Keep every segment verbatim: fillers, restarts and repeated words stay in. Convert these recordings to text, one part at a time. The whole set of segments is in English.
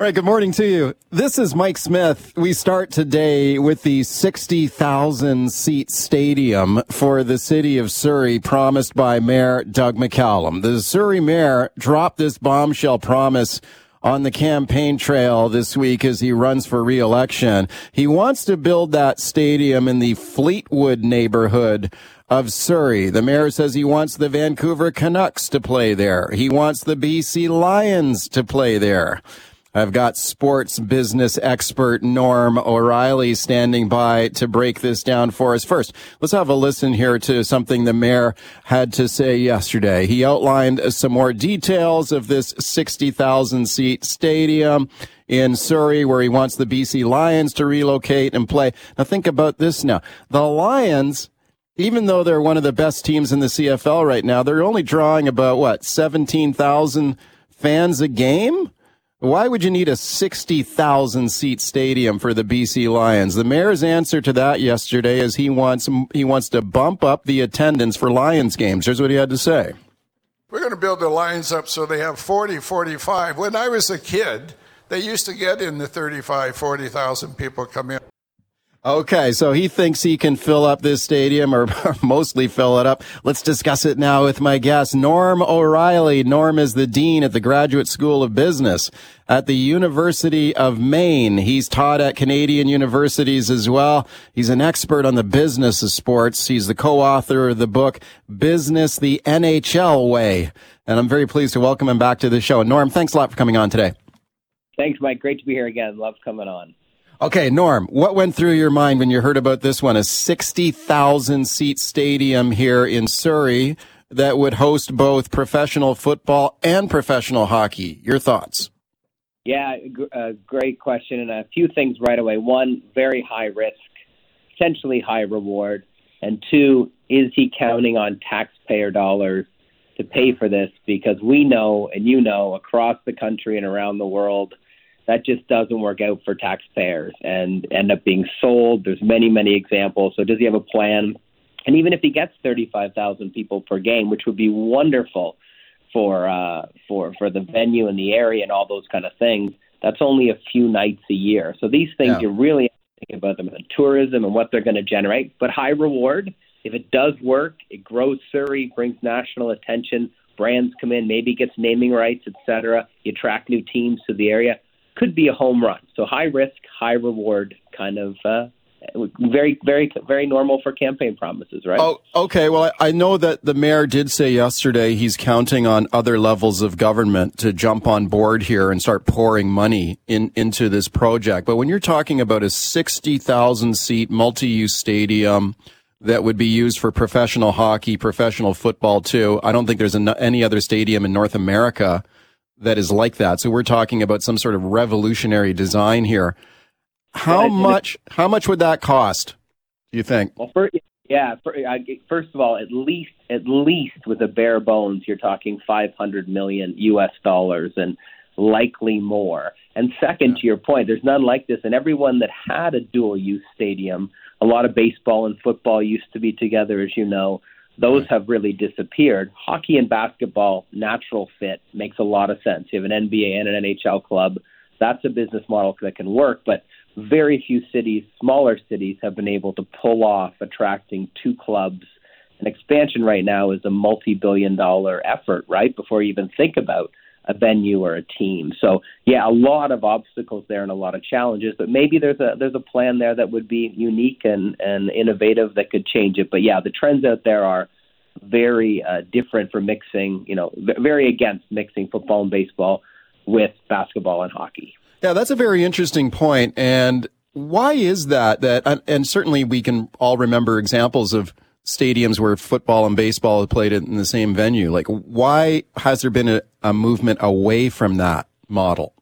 All right, good morning to you. This is Mike Smith. We start today with the sixty thousand seat stadium for the city of Surrey promised by Mayor Doug McCallum. The Surrey mayor dropped this bombshell promise on the campaign trail this week as he runs for re-election. He wants to build that stadium in the Fleetwood neighborhood of Surrey. The mayor says he wants the Vancouver Canucks to play there. He wants the B C Lions to play there. I've got sports business expert Norm O'Reilly standing by to break this down for us. First, let's have a listen here to something the mayor had to say yesterday. He outlined some more details of this sixty thousand seat stadium in Surrey where he wants the B C Lions to relocate and play. Now think about this now. The Lions, even though they're one of the best teams in the C F L right now, they're only drawing about, what, seventeen thousand fans a game? Why would you need a sixty thousand seat stadium for the B C Lions? The mayor's answer to that yesterday is he wants he wants to bump up the attendance for Lions games. Here's what he had to say. We're going to build the Lions up so they have forty, forty-five. When I was a kid, they used to get in the thirty-five, forty thousand people come in. Okay, so he thinks he can fill up this stadium or mostly fill it up. Let's discuss it now with my guest, Norm O'Reilly. Norm is the dean at the Graduate School of Business at the University of Maine. He's taught at Canadian universities as well. He's an expert on the business of sports. He's the co-author of the book, Business the N H L Way. And I'm very pleased to welcome him back to the show. And Norm, thanks a lot for coming on today. Thanks, Mike. Great to be here again. Love coming on. Okay, Norm, what went through your mind when you heard about this one? A sixty thousand seat stadium here in Surrey that would host both professional football and professional hockey. Your thoughts? Yeah, a great question. And a few things right away. One, very high risk, potentially high reward. And two, is he counting on taxpayer dollars to pay for this? Because we know, and you know, across the country and around the world, that just doesn't work out for taxpayers and end up being sold. There's many, many examples. So does he have a plan? And even if he gets thirty-five thousand people per game, which would be wonderful for uh, for for the venue and the area and all those kind of things, that's only a few nights a year. So these things, yeah. You really have to think about them and tourism and what they're going to generate. But high reward, if it does work, it grows Surrey, brings national attention, brands come in, maybe gets naming rights, et cetera. You attract new teams to the area. Could be a home run. So high risk, high reward kind of uh, very, very, very normal for campaign promises, right? Oh, okay. Well, I know that the mayor did say yesterday he's counting on other levels of government to jump on board here and start pouring money in into this project. But when you're talking about a sixty thousand seat multi-use stadium that would be used for professional hockey, professional football too, I don't think there's any other stadium in North America that is like that. So we're talking about some sort of revolutionary design here. How much How much would that cost, do you think? Well, for, yeah, for, I, first of all, at least at least with the bare bones, you're talking five hundred million U S dollars and likely more. And second, yeah. To your point, there's none like this. And everyone that had a dual-use stadium, a lot of baseball and football used to be together, as you know. Those have really disappeared. Hockey and basketball, natural fit, makes a lot of sense. You have an N B A and an N H L club. That's a business model that can work, but very few cities, smaller cities, have been able to pull off attracting two clubs. An expansion right now is a multi-billion dollar effort, right, before you even think about a venue or a team. So, yeah, a lot of obstacles there and a lot of challenges, but maybe there's a there's a plan there that would be unique and, and innovative that could change it. But, yeah, the trends out there are very uh, different for mixing, you know, very against mixing football and baseball with basketball and hockey. Yeah, that's a very interesting point. And why is that? That and certainly we can all remember examples of stadiums where football and baseball have played in the same venue. Like, why has there been a, a movement away from that model?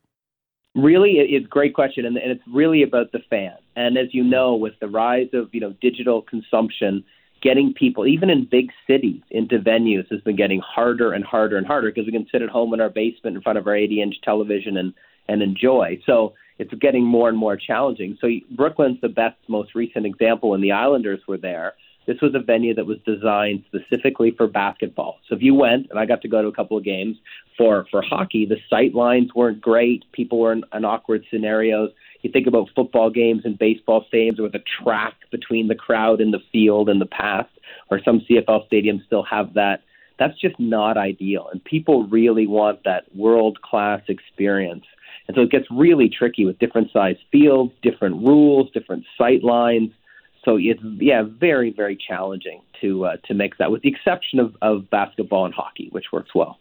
Really, it's a great question, and, and it's really about the fan. And as you know, with the rise of, you know, digital consumption, getting people, even in big cities, into venues has been getting harder and harder and harder because we can sit at home in our basement in front of our eighty inch television and, and enjoy. So it's getting more and more challenging. So Brooklyn's the best, most recent example when the Islanders were there. This was a venue that was designed specifically for basketball. So if you went, and I got to go to a couple of games for, for hockey, the sight lines weren't great. People were in, in awkward scenarios. You think about football games and baseball stadiums with a track between the crowd and the field and the past, or some C F L stadiums still have that. That's just not ideal. And people really want that world-class experience. And so it gets really tricky with different size fields, different rules, different sight lines. So it's, yeah, very, very challenging to uh, to mix that, with the exception of, of basketball and hockey, which works well.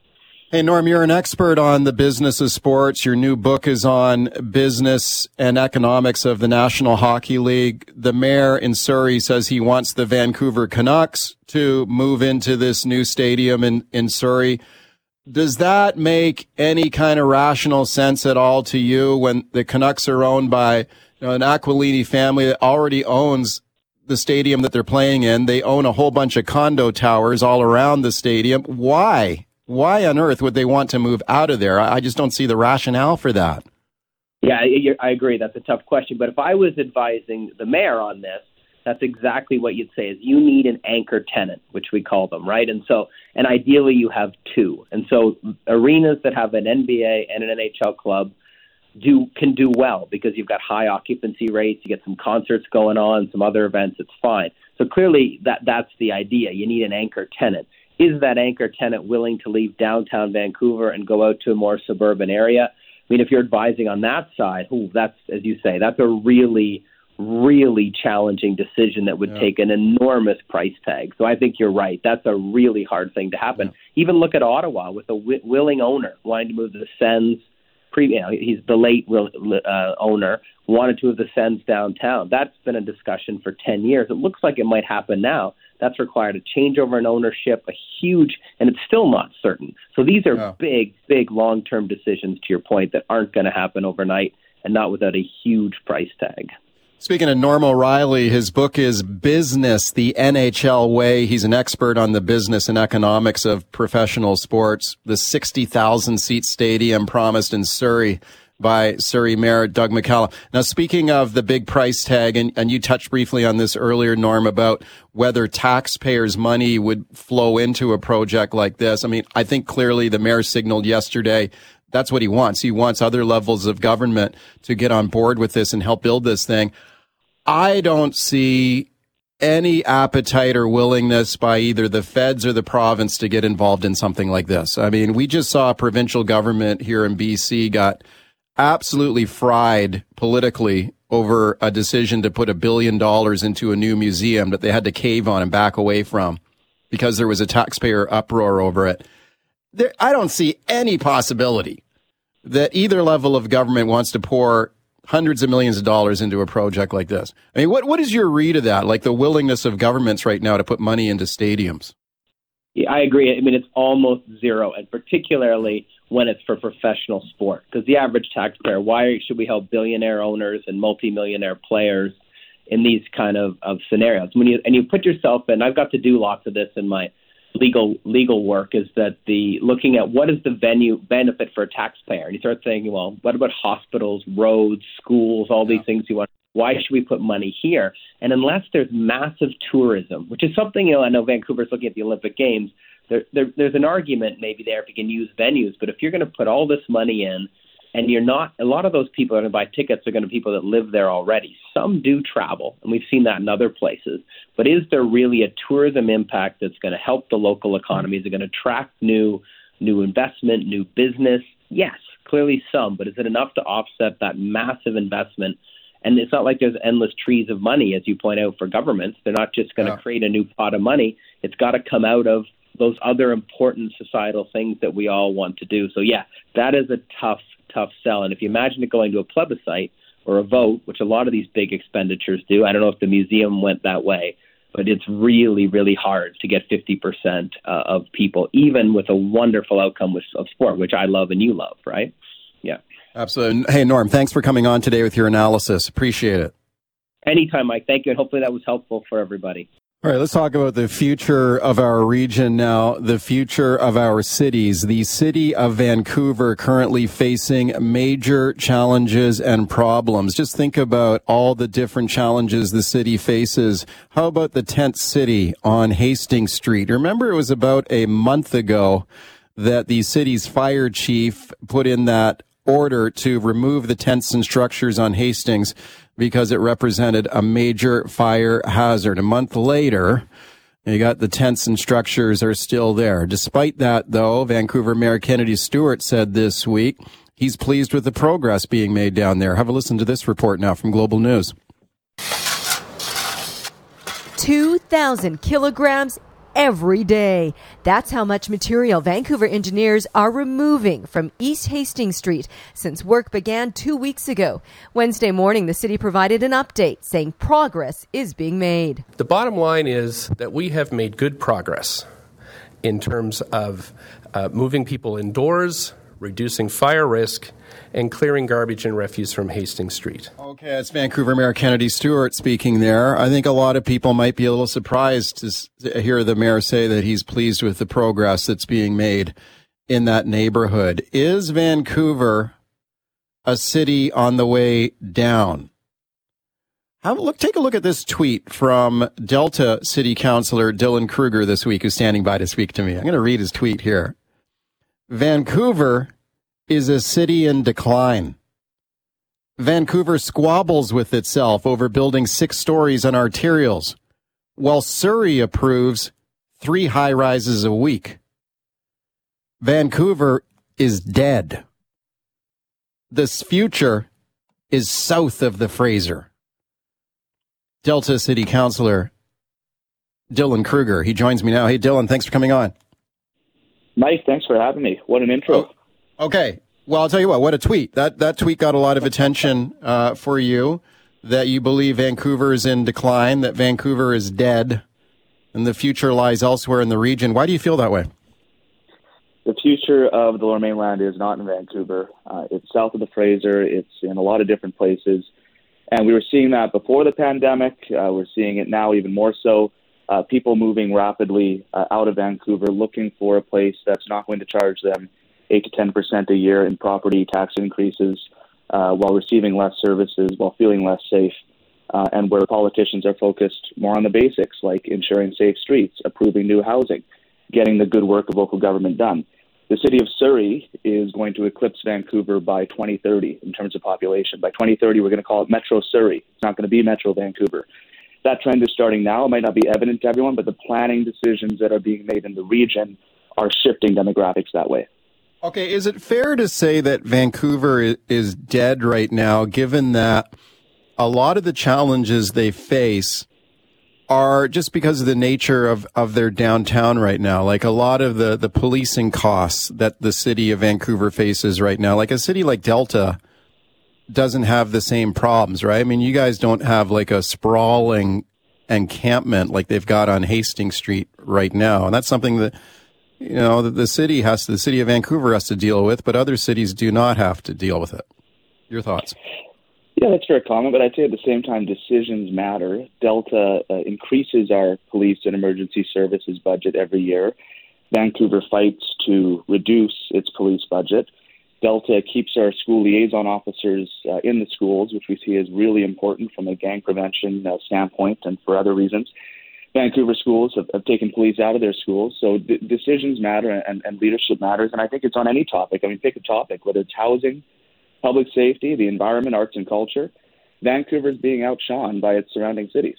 Hey, Norm, you're an expert on the business of sports. Your new book is on business and economics of the National Hockey League. The mayor in Surrey says he wants the Vancouver Canucks to move into this new stadium in, in Surrey. Does that make any kind of rational sense at all to you when the Canucks are owned by, you know, an Aquilini family that already owns the stadium that they're playing in? They own a whole bunch of condo towers all around the stadium. Why? Why on earth would they want to move out of there? I just don't see the rationale for that. Yeah, I agree. That's a tough question. But if I was advising the mayor on this, that's exactly what you'd say is you need an anchor tenant, which we call them, right? And so, and ideally you have two. And so arenas that have an N B A and an N H L club do can do well because you've got high occupancy rates, you get some concerts going on, some other events, it's fine. So clearly that that's the idea. You need an anchor tenant. Is that anchor tenant willing to leave downtown Vancouver and go out to a more suburban area? I mean, if you're advising on that side, ooh, that's, as you say, that's a really, really challenging decision that would yeah. take an enormous price tag. So I think you're right. That's a really hard thing to happen. Yeah. Even look at Ottawa with a w- willing owner wanting to move the Sens. Pre- you know, he's the late uh, owner, wanted to move the Sens downtown. That's been a discussion for ten years. It looks like it might happen now. That's required a changeover in ownership, a huge, and it's still not certain. So these are yeah. big, big long-term decisions, to your point, that aren't going to happen overnight and not without a huge price tag. Speaking of Norm O'Reilly, his book is Business the N H L Way. He's an expert on the business and economics of professional sports. The sixty thousand seat stadium promised in Surrey by Surrey Mayor Doug McCallum. Now, speaking of the big price tag, and, and you touched briefly on this earlier, Norm, about whether taxpayers' money would flow into a project like this. I mean, I think clearly the mayor signaled yesterday that's what he wants. He wants other levels of government to get on board with this and help build this thing. I don't see any appetite or willingness by either the feds or the province to get involved in something like this. I mean, we just saw provincial government here in B C got absolutely fried politically over a decision to put a billion dollars into a new museum that they had to cave on and back away from because there was a taxpayer uproar over it. There, I don't see any possibility that either level of government wants to pour hundreds of millions of dollars into a project like this. I mean, what what is your read of that, like the willingness of governments right now to put money into stadiums? Yeah, I agree. I mean, it's almost zero, and particularly when it's for professional sport, because the average taxpayer, why should we help billionaire owners and multimillionaire players in these kind of, of scenarios? When you, and you put yourself in, I've got to do lots of this in my legal legal work, is that the looking at what is the venue benefit for a taxpayer? And you start thinking, well, what about hospitals, roads, schools, all yeah. these things you want? Why should we put money here? And unless there's massive tourism, which is something, you know, I know Vancouver's looking at the Olympic Games, There, there, there's an argument maybe there if you can use venues, but if you're going to put all this money in and you're not, a lot of those people that are going to buy tickets are going to be people that live there already. Some do travel, and we've seen that in other places. But is there really a tourism impact that's going to help the local economy? Is it going to attract new, new investment, new business? Yes, clearly some, but is it enough to offset that massive investment? And it's not like there's endless trees of money, as you point out, for governments. They're not just going to yeah. create a new pot of money. It's got to come out of those other important societal things that we all want to do. So, yeah, that is a tough, tough sell. And if you imagine it going to a plebiscite or a vote, which a lot of these big expenditures do, I don't know if the museum went that way, but it's really, really hard to get fifty percent uh, of people, even with a wonderful outcome with, of sport, which I love and you love, right? Yeah. Absolutely. Hey, Norm, thanks for coming on today with your analysis. Appreciate it. Anytime, Mike. Thank you. And hopefully that was helpful for everybody. All right, let's talk about the future of our region now, the future of our cities. The city of Vancouver currently facing major challenges and problems. Just think about all the different challenges the city faces. How about the tent city on Hastings Street? Remember, it was about a month ago that the city's fire chief put in that order to remove the tents and structures on Hastings because it represented a major fire hazard. A month later, you got the tents and structures are still there. Despite that, though, Vancouver Mayor Kennedy Stewart said this week he's pleased with the progress being made down there. Have a listen to this report now from Global News. two thousand kilograms every day. That's how much material Vancouver engineers are removing from East Hastings Street since work began two weeks ago. Wednesday morning, the city provided an update saying progress is being made. The bottom line is that we have made good progress in terms of uh, moving people indoors, reducing fire risk, and clearing garbage and refuse from Hastings Street. Okay, that's Vancouver Mayor Kennedy Stewart speaking there. I think a lot of people might be a little surprised to hear the mayor say that he's pleased with the progress that's being made in that neighborhood. Is Vancouver a city on the way down? Have a look, take a look at this tweet from Delta City Councillor Dylan Kruger this week, who's standing by to speak to me. I'm going to read his tweet here. Vancouver is a city in decline. Vancouver squabbles with itself over building six stories on arterials, while Surrey approves three high-rises a week. Vancouver is dead. This future is south of the Fraser. Delta City Councillor Dylan Kruger, he joins me now. Hey, Dylan, thanks for coming on. Mike, thanks for having me. What an intro. Oh. Okay. Well, I'll tell you what, what a tweet. That that tweet got a lot of attention uh for you, that you believe Vancouver is in decline, that Vancouver is dead, and the future lies elsewhere in the region. Why do you feel that way? The future of the Lower Mainland is not in Vancouver. Uh, it's south of the Fraser. It's in a lot of different places. And we were seeing that before the pandemic. Uh, we're seeing it now even more so. Uh, people moving rapidly uh, out of Vancouver, looking for a place that's not going to charge them eight to ten percent a year in property tax increases uh, while receiving less services, while feeling less safe, uh, and where politicians are focused more on the basics, like ensuring safe streets, approving new housing, getting the good work of local government done. The city of Surrey is going to eclipse Vancouver by twenty thirty in terms of population. By twenty thirty, we're going to call it Metro Surrey. It's not going to be Metro Vancouver. That trend is starting now. It might not be evident to everyone, but the planning decisions that are being made in the region are shifting demographics that way. Okay, is it fair to say that Vancouver is dead right now, given that a lot of the challenges they face are just because of the nature of, of their downtown right now? Like a lot of the, the policing costs that the city of Vancouver faces right now, like a city like Delta doesn't have the same problems, right? I mean, you guys don't have like a sprawling encampment like they've got on Hastings Street right now. And that's something that, you know, the city has to, the city of Vancouver has to deal with, but other cities do not have to deal with it. Your thoughts? Yeah, that's a fair comment, but I'd say at the same time, decisions matter. Delta uh, increases our police and emergency services budget every year. Vancouver fights to reduce its police budget. Delta keeps our school liaison officers uh, in the schools, which we see as really important from a gang prevention uh, standpoint and for other reasons. Vancouver schools have, have taken police out of their schools. So d- decisions matter and, and leadership matters. And I think it's on any topic. I mean, pick a topic, whether it's housing, public safety, the environment, arts and culture. Vancouver is being outshone by its surrounding cities.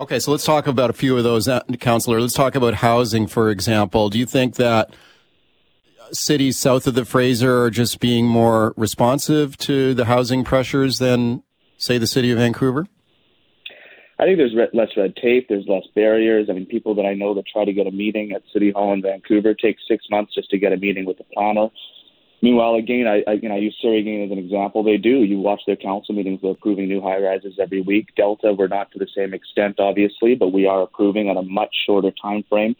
Okay, so let's talk about a few of those, Councillor. Let's talk about housing, for example. Do you think that cities south of the Fraser are just being more responsive to the housing pressures than, say, the city of Vancouver? I think there's re- less red tape. There's less barriers. I mean, people that I know that try to get a meeting at City Hall in Vancouver take six months just to get a meeting with the planner. Meanwhile, again, I, I, you know, I use Surrey again as an example. They do. You watch their council meetings. They're approving new high-rises every week. Delta, we're not to the same extent, obviously, but we are approving on a much shorter time frame.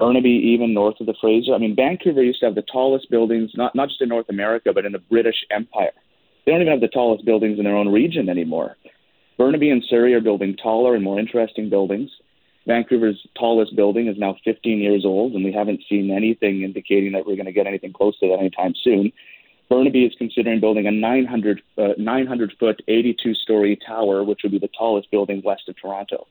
Burnaby, even north of the Fraser. I mean, Vancouver used to have the tallest buildings, not not just in North America, but in the British Empire. They don't even have the tallest buildings in their own region anymore. Burnaby and Surrey are building taller and more interesting buildings. Vancouver's tallest building is now fifteen years old, and we haven't seen anything indicating that we're going to get anything close to that anytime soon. Burnaby is considering building a nine hundred, uh, nine hundred foot, eighty-two story tower, which would be the tallest building west of Toronto.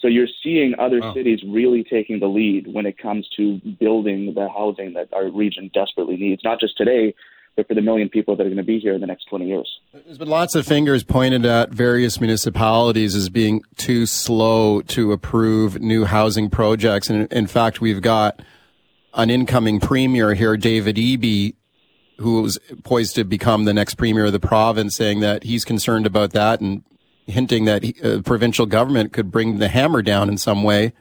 So you're seeing other wow. cities really taking the lead when it comes to building the housing that our region desperately needs, not just today, but for the million people that are going to be here in the next twenty years. There's been lots of fingers pointed at various municipalities as being too slow to approve new housing projects. And in fact, we've got an incoming premier here, David Eby, who was poised to become the next premier of the province, saying that he's concerned about that and hinting that he, uh, provincial government could bring the hammer down in some way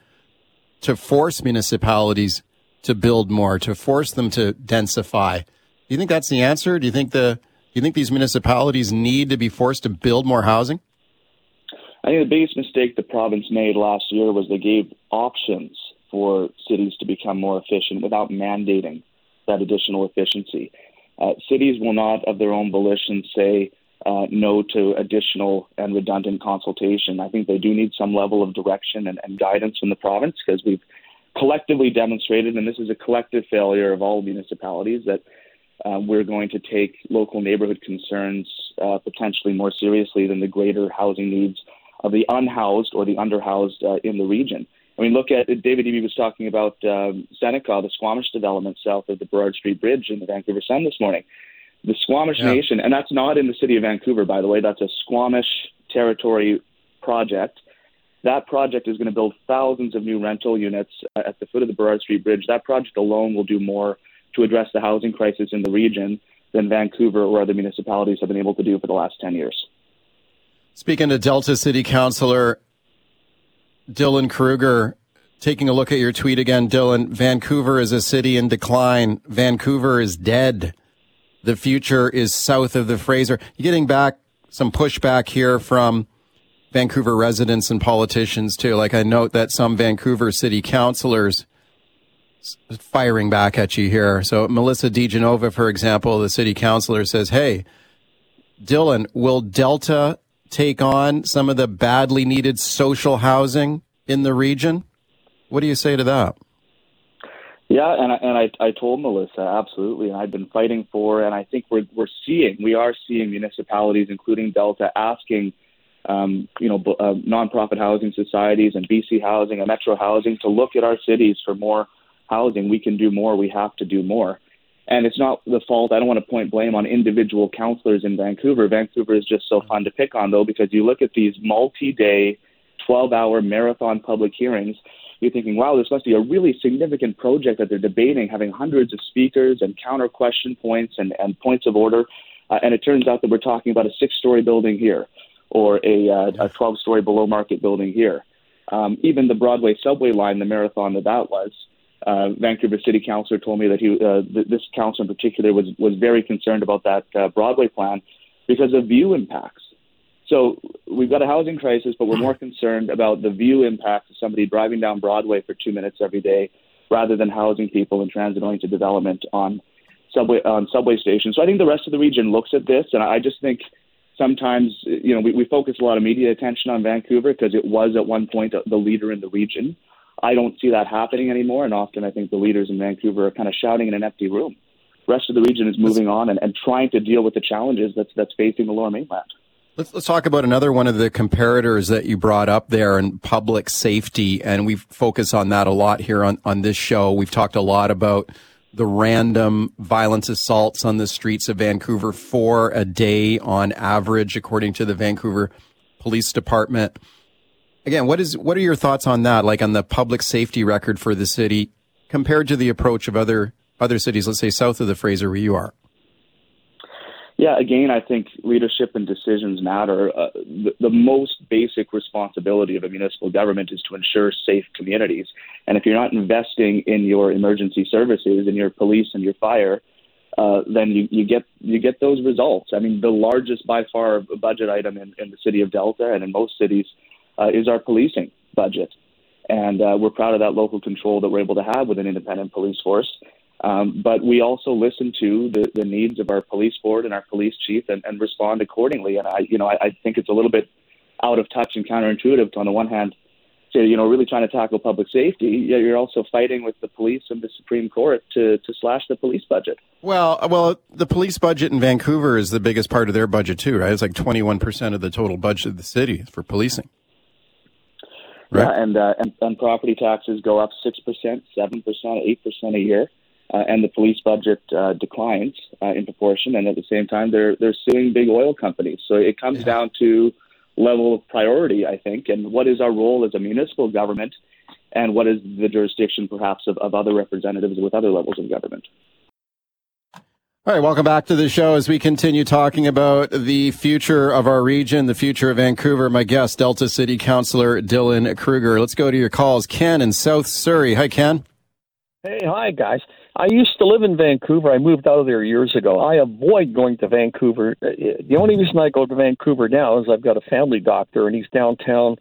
to force municipalities to build more, to force them to densify. Do you think that's the answer? Do you think the do you think these municipalities need to be forced to build more housing? I think the biggest mistake the province made last year was they gave options for cities to become more efficient without mandating that additional efficiency. Uh, cities will not, of their own volition, say uh, no to additional and redundant consultation. I think they do need some level of direction and, and guidance from the province, because we've collectively demonstrated, and this is a collective failure of all municipalities, that uh, we're going to take local neighborhood concerns uh, potentially more seriously than the greater housing needs of the unhoused or the underhoused uh, in the region. I mean, look at, David Eby was talking about um, Seneca, the Squamish development south of the Burrard Street Bridge in the Vancouver Sun this morning. The Squamish yeah. Nation, and that's not in the city of Vancouver, by the way, that's a Squamish territory project. That project is going to build thousands of new rental units at the foot of the Burrard Street Bridge. That project alone will do more to address the housing crisis in the region than Vancouver or other municipalities have been able to do for the last ten years. Speaking to Delta City Councillor Dylan Kruger, taking a look at your tweet again, Dylan, Vancouver is a city in decline. Vancouver is dead. The future is south of the Fraser. You're getting back some pushback here from Vancouver residents and politicians too. Like, I note that some Vancouver city councillors firing back at you here. So Melissa DiGenova, for example, the city councillor, says, hey, Dylan, will Delta take on some of the badly needed social housing in the region? What do you say to that? Yeah, and I, and I, I told Melissa, absolutely, and I've been fighting for, and I think we're we're seeing, we are seeing municipalities, including Delta, asking, um, you know, uh, nonprofit housing societies and B C Housing and Metro Housing to look at our cities for more housing. We can do more. We have to do more. And it's not the fault. I don't want to point blame on individual councillors in Vancouver. Vancouver is just so fun to pick on, though, because you look at these multi-day, twelve-hour marathon public hearings, you're thinking, wow, this must be a really significant project that they're debating, having hundreds of speakers and counter-question points and, and points of order. Uh, and it turns out that we're talking about a six-story building here or a, uh, a twelve-story below-market building here. Um, even the Broadway subway line, the marathon that that was, Uh, Vancouver City Councillor told me that he, uh, th- this councillor in particular was, was very concerned about that uh, Broadway plan because of view impacts. So we've got a housing crisis, but we're more concerned about the view impacts of somebody driving down Broadway for two minutes every day rather than housing people in transit-oriented development on subway on subway stations. So I think the rest of the region looks at this, and I just think sometimes, you know, we, we focus a lot of media attention on Vancouver because it was at one point the leader in the region. I don't see that happening anymore, and often I think the leaders in Vancouver are kind of shouting in an empty room. The rest of the region is moving on and, and trying to deal with the challenges that's that's facing the Lower Mainland. Let's let's talk about another one of the comparators that you brought up there in public safety, and we focus on that a lot here on, on this show. We've talked a lot about the random violent assaults on the streets of Vancouver, four a day on average, according to the Vancouver Police Department. Again, what is what are your thoughts on that, like on the public safety record for the city compared to the approach of other other cities, let's say south of the Fraser where you are? Yeah, again, I think leadership and decisions matter. Uh, the, the most basic responsibility of a municipal government is to ensure safe communities. And if you're not investing in your emergency services, in your police and your fire, uh, then you, you get you get those results. I mean, the largest by far budget item in, in the city of Delta and in most cities Uh, is our policing budget. And uh, we're proud of that local control that we're able to have with an independent police force. Um, but we also listen to the, the needs of our police board and our police chief and, and respond accordingly. And I, you know, I, I think it's a little bit out of touch and counterintuitive to, on the one hand, to, you know, really trying to tackle public safety, you're also fighting with the police and the Supreme Court to, to slash the police budget. Well, well, the police budget in Vancouver is the biggest part of their budget too, right? It's like twenty-one percent of the total budget of the city for policing. Right. Yeah, and, uh, and and property taxes go up six percent, seven percent, eight percent a year, uh, and the police budget uh, declines uh, in proportion. And at the same time, they're they're suing big oil companies. So it comes yeah. down to level of priority, I think, and what is our role as a municipal government, and what is the jurisdiction, perhaps, of, of other representatives with other levels of government. All right, welcome back to the show as we continue talking about the future of our region, the future of Vancouver. My guest, Delta City Councillor Dylan Kruger. Let's go to your calls. Ken in South Surrey. Hi, Ken. Hey, hi, guys. I used to live in Vancouver. I moved out of there years ago. I avoid going to Vancouver. The only reason I go to Vancouver now is I've got a family doctor, and he's downtown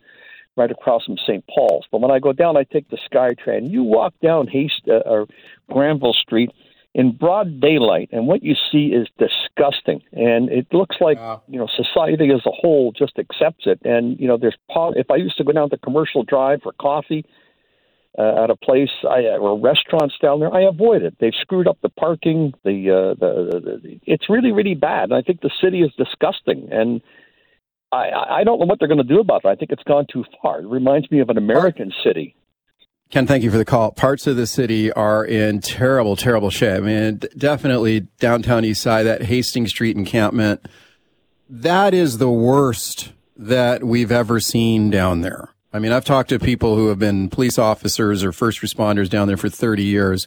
right across from Saint Paul's. But when I go down, I take the SkyTrain. You walk down Hastings uh, or Granville Street in broad daylight, and what you see is disgusting. And it looks like, wow. you know, society as a whole just accepts it. And, you know, there's po- if I used to go down to Commercial Drive for coffee uh, at a place I, or restaurants down there, I avoid it. They've screwed up the parking. The, uh, the, the, the It's really, really bad. And I think the city is disgusting. And I, I don't know what they're going to do about it. I think it's gone too far. It reminds me of an American right. city. Ken, thank you for the call. Parts of the city are in terrible, terrible shape. I mean, definitely downtown east side, that Hastings Street encampment, that is the worst that we've ever seen down there. I mean, I've talked to people who have been police officers or first responders down there for thirty years.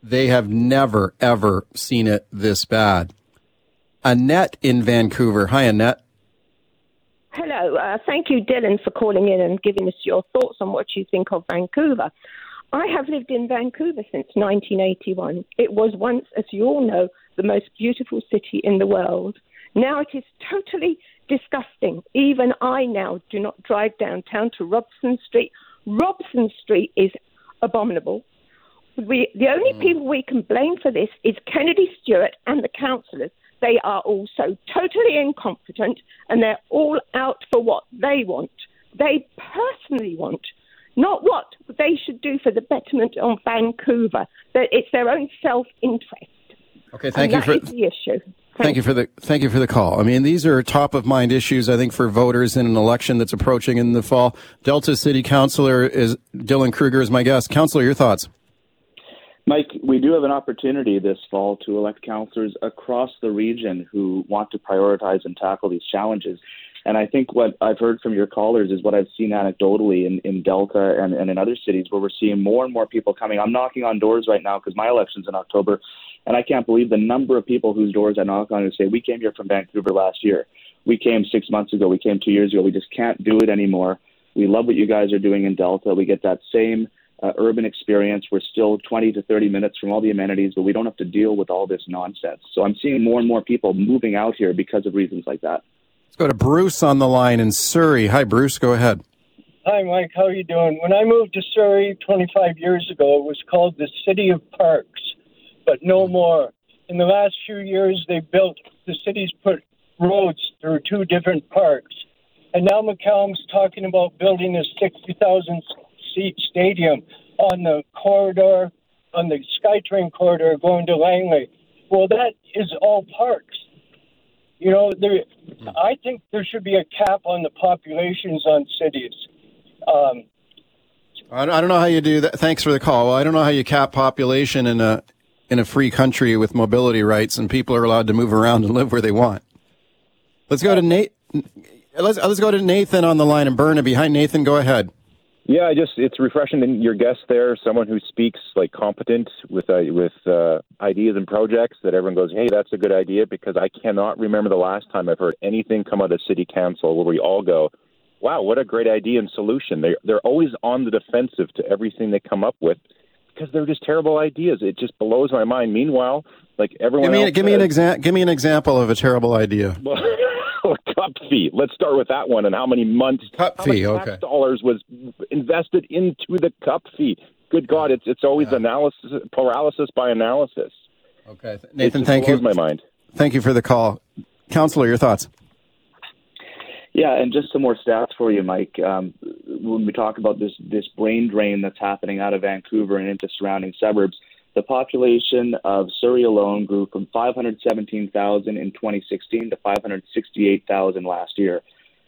They have never, ever seen it this bad. Annette in Vancouver. Hi, Annette. Hello. Uh, thank you, Dylan, for calling in and giving us your thoughts on what you think of Vancouver. I have lived in Vancouver since nineteen eighty-one. It was once, as you all know, the most beautiful city in the world. Now it is totally disgusting. Even I now do not drive downtown to Robson Street. Robson Street is abominable. We, the only mm. people we can blame for this is Kennedy Stewart and the councillors. They are also totally incompetent, and they're all out for what they want. They personally want, not what they should do for the betterment of Vancouver. It's their own self-interest. Okay, thank and you that for is the issue. Thank, thank you for the thank you for the call. I mean, these are top of mind issues, I think, for voters in an election that's approaching in the fall. Delta City Councillor is Dylan Kruger is my guest. Councillor, your thoughts? Mike, we do have an opportunity this fall to elect councillors across the region who want to prioritize and tackle these challenges. And I think what I've heard from your callers is what I've seen anecdotally in, in Delta and, and in other cities where we're seeing more and more people coming. I'm knocking on doors right now because my election's in October, and I can't believe the number of people whose doors I knock on who say, we came here from Vancouver last year. We came six months ago. We came two years ago. We just can't do it anymore. We love what you guys are doing in Delta. We get that same Uh, urban experience. We're still twenty to thirty minutes from all the amenities, but we don't have to deal with all this nonsense. So I'm seeing more and more people moving out here because of reasons like that. Let's go to Bruce on the line in Surrey. Hi, Bruce. Go ahead. Hi, Mike. How are you doing? When I moved to Surrey twenty-five years ago, it was called the City of Parks, but no more. In the last few years, they built, the city's put roads through two different parks. And now McCallum's talking about building a sixty thousand stadium on the corridor, on the SkyTrain corridor going to Langley. Well, that is all parks. You know, there, I think there should be a cap on the populations on cities. Um, I don't know how you do that. Thanks for the call. Well, I don't know how you cap population in a in a free country with mobility rights, and people are allowed to move around and live where they want. Let's go to Nate. Let's let's go to Nathan on the line in Burnaby. Hi, Nathan. Go ahead. Yeah, I just it's refreshing that your guest there, someone who speaks like competent with uh, with uh, ideas and projects that everyone goes, hey, that's a good idea, because I cannot remember the last time I've heard anything come out of city council where we all go, wow, what a great idea and solution. They they're always on the defensive to everything they come up with because they're just terrible ideas. It just blows my mind. Meanwhile, like everyone, give me else give says, me an example. Give me an example of a terrible idea. Cup fee. Let's start with that one. And how many months? Cup fee. How much tax okay. dollars was invested into the cup fee? Good God! It's it's always yeah. analysis paralysis by analysis. Okay, Nathan. It thank blows you. My mind. Thank you for the call, Councillor. Your thoughts? Yeah, and just some more stats for you, Mike. Um, when we talk about this this brain drain that's happening out of Vancouver and into surrounding suburbs, the population of Surrey alone grew from five hundred seventeen thousand in twenty sixteen to five hundred sixty-eight thousand last year.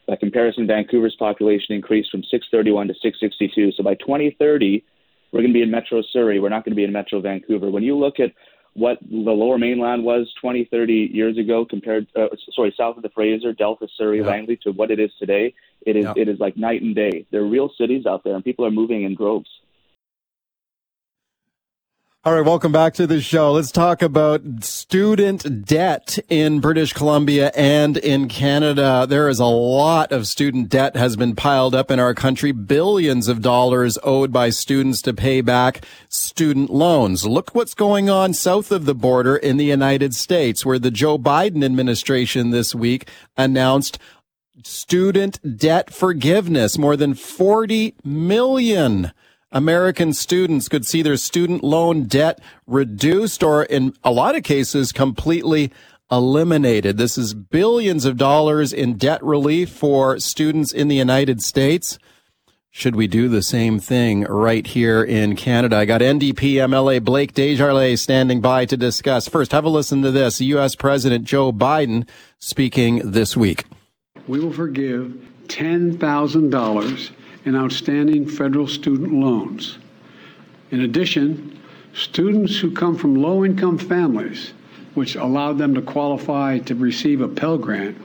By comparison, Vancouver's population increased from six thirty-one to six sixty-two. So by twenty thirty, we're going to be in Metro Surrey. We're not going to be in Metro Vancouver. When you look at what the Lower Mainland was twenty, thirty years ago compared, uh, sorry, south of the Fraser, Delta, Surrey, yeah. Langley, to what it is today, it is yeah. it is like night and day. There are real cities out there, and people are moving in droves. All right, welcome back to the show. Let's talk about student debt in British Columbia and in Canada. There is a lot of student debt has been piled up in our country. Billions of dollars owed by students to pay back student loans. Look what's going on south of the border in the United States, where the Joe Biden administration this week announced student debt forgiveness. More than forty million American students could see their student loan debt reduced or, in a lot of cases, completely eliminated. This is billions of dollars in debt relief for students in the United States. Should we do the same thing right here in Canada? I got N D P M L A Blake Desjarlais standing by to discuss. First, have a listen to this. U S. President Joe Biden speaking this week. We will forgive ten thousand dollars in outstanding federal student loans. In addition, students who come from low-income families, which allowed them to qualify to receive a Pell Grant,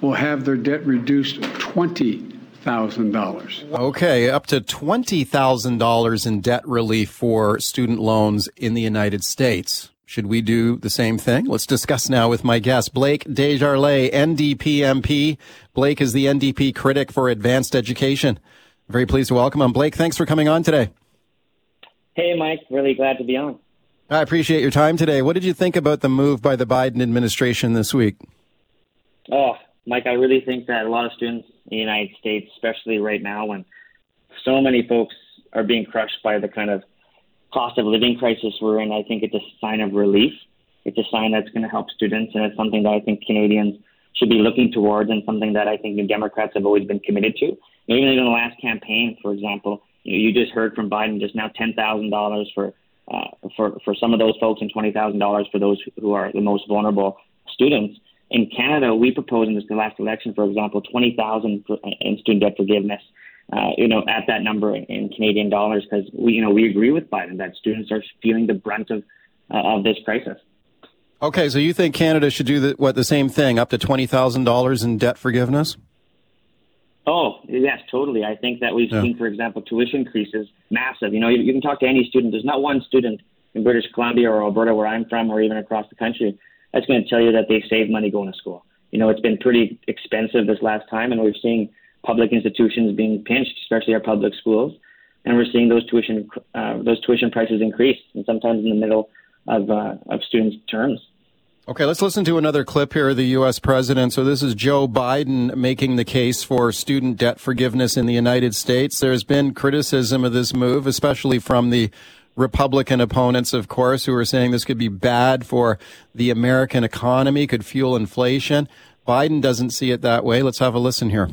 will have their debt reduced twenty thousand dollars. Okay, up to twenty thousand dollars in debt relief for student loans in the United States. Should we do the same thing? Let's discuss now with my guest, Blake Desjarlais, N D P M P. Blake is the N D P critic for advanced education. Very pleased to welcome him. Blake, thanks for coming on today. Hey, Mike. Really glad to be on. I appreciate your time today. What did you think about the move by the Biden administration this week? Oh, Mike, I really think that a lot of students in the United States, especially right now when so many folks are being crushed by the kind of cost of living crisis we're in, I think it's a sign of relief. It's a sign that's going to help students, and it's something that I think Canadians should be looking towards and something that I think the Democrats have always been committed to. Even in the last campaign, for example, you just heard from Biden just now ten thousand dollars for, uh, for for some of those folks and twenty thousand dollars for those who are the most vulnerable students. In Canada, we proposed in this last election, for example, twenty thousand dollars in student debt forgiveness, uh, you know, at that number in Canadian dollars, because we, you know, we agree with Biden that students are feeling the brunt of uh, of this crisis. Okay, so you think Canada should do the, what the same thing, up to twenty thousand dollars in debt forgiveness? Oh, yes, totally. I think that we've yeah. seen, for example, tuition increases, massive. You know, you, you can talk to any student. There's not one student in British Columbia or Alberta, where I'm from, or even across the country, that's going to tell you that they save money going to school. You know, it's been pretty expensive this last time, and we're seeing public institutions being pinched, especially our public schools, and we're seeing those tuition uh, those tuition prices increase, and sometimes in the middle of uh, of students' terms. Okay, let's listen to another clip here of the U S president. So this is Joe Biden making the case for student debt forgiveness in the United States. There's been criticism of this move, especially from the Republican opponents, of course, who are saying this could be bad for the American economy, could fuel inflation. Biden doesn't see it that way. Let's have a listen here.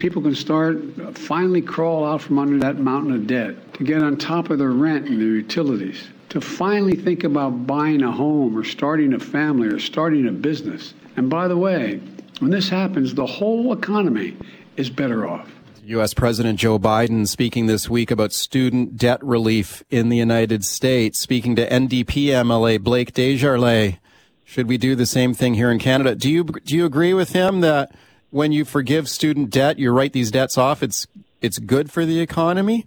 People can start, finally crawl out from under that mountain of debt, to get on top of their rent and their utilities, to finally think about buying a home or starting a family or starting a business. And by the way, when this happens, the whole economy is better off. U S. President Joe Biden speaking this week about student debt relief in the United States. Speaking to N D P M L A Blake Desjarlais, should we do the same thing here in Canada? Do you do you agree with him that when you forgive student debt, you write these debts off, it's it's good for the economy?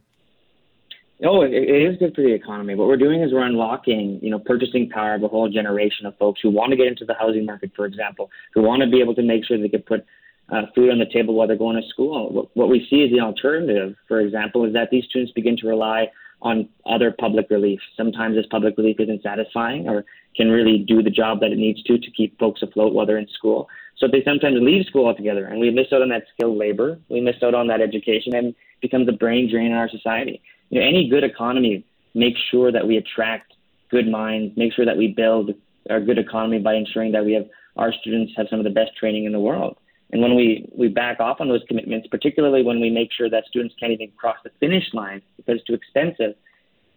Oh, it is good for the economy. What we're doing is we're unlocking, you know, purchasing power of a whole generation of folks who want to get into the housing market, for example, who want to be able to make sure they can put uh, food on the table while they're going to school. What, what we see is the alternative, for example, is that these students begin to rely on other public relief. Sometimes this public relief isn't satisfying or can really do the job that it needs to to keep folks afloat while they're in school. So they sometimes leave school altogether, and we miss out on that skilled labor. We miss out on that education, and it becomes a brain drain in our society. You know, any good economy makes sure that we attract good minds, make sure that we build our good economy by ensuring that we have our students have some of the best training in the world. And when we, we back off on those commitments, particularly when we make sure that students can't even cross the finish line because it's too expensive,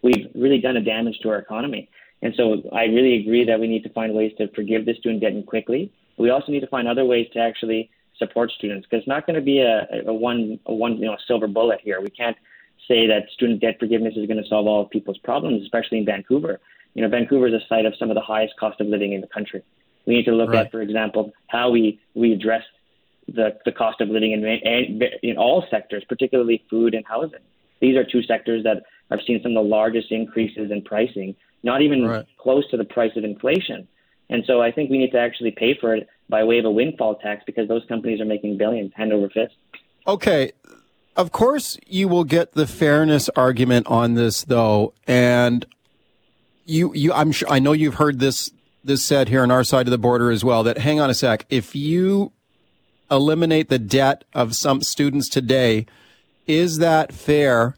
we've really done a damage to our economy. And so I really agree that we need to find ways to forgive the student debt and quickly. We also need to find other ways to actually support students, because it's not going to be a, a one a one you know silver bullet here. We can't say that student debt forgiveness is going to solve all of people's problems, especially in Vancouver. You know, Vancouver is a site of some of the highest cost of living in the country. We need to look right. at, for example, how we, we address the, the cost of living in, in all sectors, particularly food and housing. These are two sectors that have seen some of the largest increases in pricing, not even right. close to the price of inflation. And so I think we need to actually pay for it by way of a windfall tax, because those companies are making billions hand over fist. Okay. Of course, you will get the fairness argument on this, though. And you, you, I'm sure, I know you've heard this, this said here on our side of the border as well, that hang on a sec, if you eliminate the debt of some students today, is that fair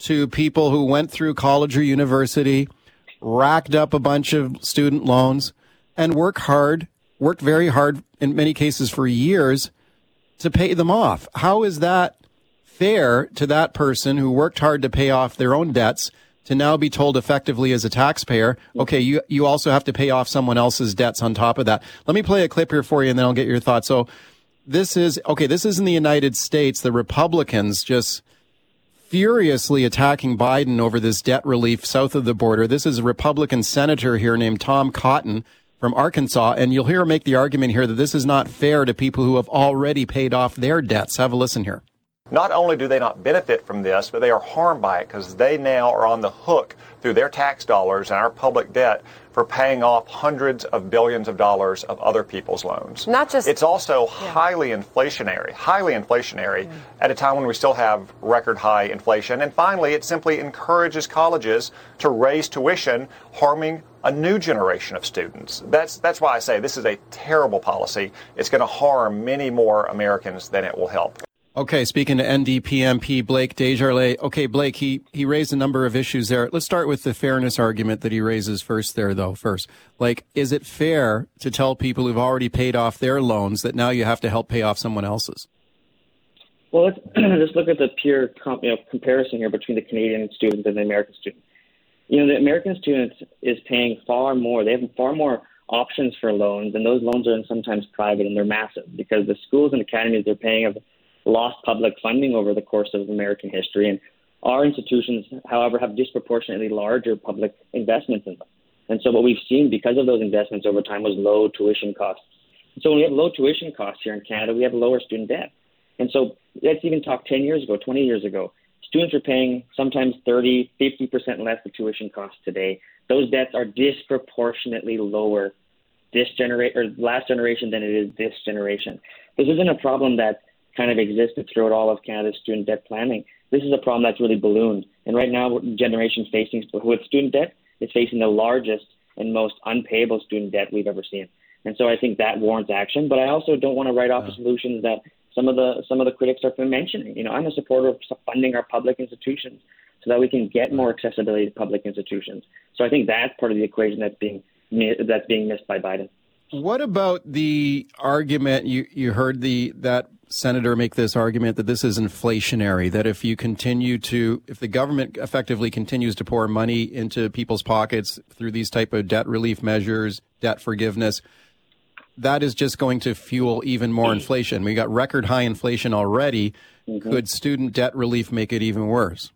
to people who went through college or university, racked up a bunch of student loans, and work hard, worked very hard in many cases for years to pay them off? How is that fair to that person who worked hard to pay off their own debts to now be told effectively as a taxpayer, okay, you, you also have to pay off someone else's debts on top of that? Let me play a clip here for you, and then I'll get your thoughts. So this is, okay, this is in the United States, the Republicans just furiously attacking Biden over this debt relief south of the border. This is a Republican senator here named Tom Cotton from Arkansas, and you'll hear him make the argument here that this is not fair to people who have already paid off their debts. Have a listen here. Not only do they not benefit from this, but they are harmed by it, because they now are on the hook through their tax dollars and our public debt for paying off hundreds of billions of dollars of other people's loans. Not just it's also yeah. highly inflationary, highly inflationary yeah. at a time when we still have record high inflation. And finally, it simply encourages colleges to raise tuition, harming a new generation of students. That's that's why I say this is a terrible policy. It's going to harm many more Americans than it will help. Okay, speaking to N D P M P Blake Desjarlais. Okay, Blake, he, he raised a number of issues there. Let's start with the fairness argument that he raises first there, though, first. Like, is it fair to tell people who've already paid off their loans that now you have to help pay off someone else's? Well, let's just look at the pure comp, you know, comparison here between the Canadian student and the American student. You know, the American student is paying far more. They have far more options for loans, and those loans are sometimes private, and they're massive, because the schools and academies they're paying have lost public funding over the course of American history. And our institutions, however, have disproportionately larger public investments in them. And so what we've seen because of those investments over time was low tuition costs. So when we have low tuition costs here in Canada, we have lower student debt. And so let's even talk ten years ago, twenty years ago. Students are paying sometimes thirty, fifty percent less of tuition costs today. Those debts are disproportionately lower this generation or last generation than it is this generation. This isn't a problem that kind of existed throughout all of Canada's student debt planning. This is a problem that's really ballooned. And right now, the generation facing with student debt is facing the largest and most unpayable student debt we've ever seen. And so I think that warrants action. But I also don't want to write off yeah. the solutions that some of the some of the critics are mentioning. You know, I'm a supporter of funding our public institutions so that we can get more accessibility to public institutions. So I think that's part of the equation that's being that's being missed by Biden. What about the argument you, you heard the that senator make this argument that this is inflationary, that if you continue to if the government effectively continues to pour money into people's pockets through these type of debt relief measures, debt forgiveness, that is just going to fuel even more inflation. We got record high inflation already. Mm-hmm. Could student debt relief make it even worse?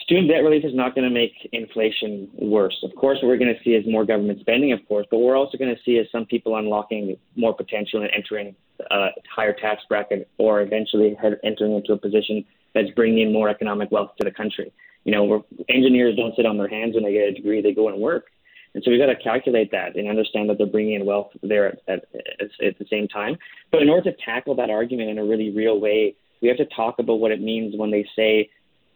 Student debt relief is not going to make inflation worse. Of course, what we're going to see is more government spending, of course, but what we're also going to see is some people unlocking more potential and entering a higher tax bracket, or eventually entering into a position that's bringing in more economic wealth to the country. You know, we're, engineers don't sit on their hands when they get a degree, they go and work. And so we've got to calculate that and understand that they're bringing in wealth there at, at, at the same time. But in order to tackle that argument in a really real way, we have to talk about what it means when they say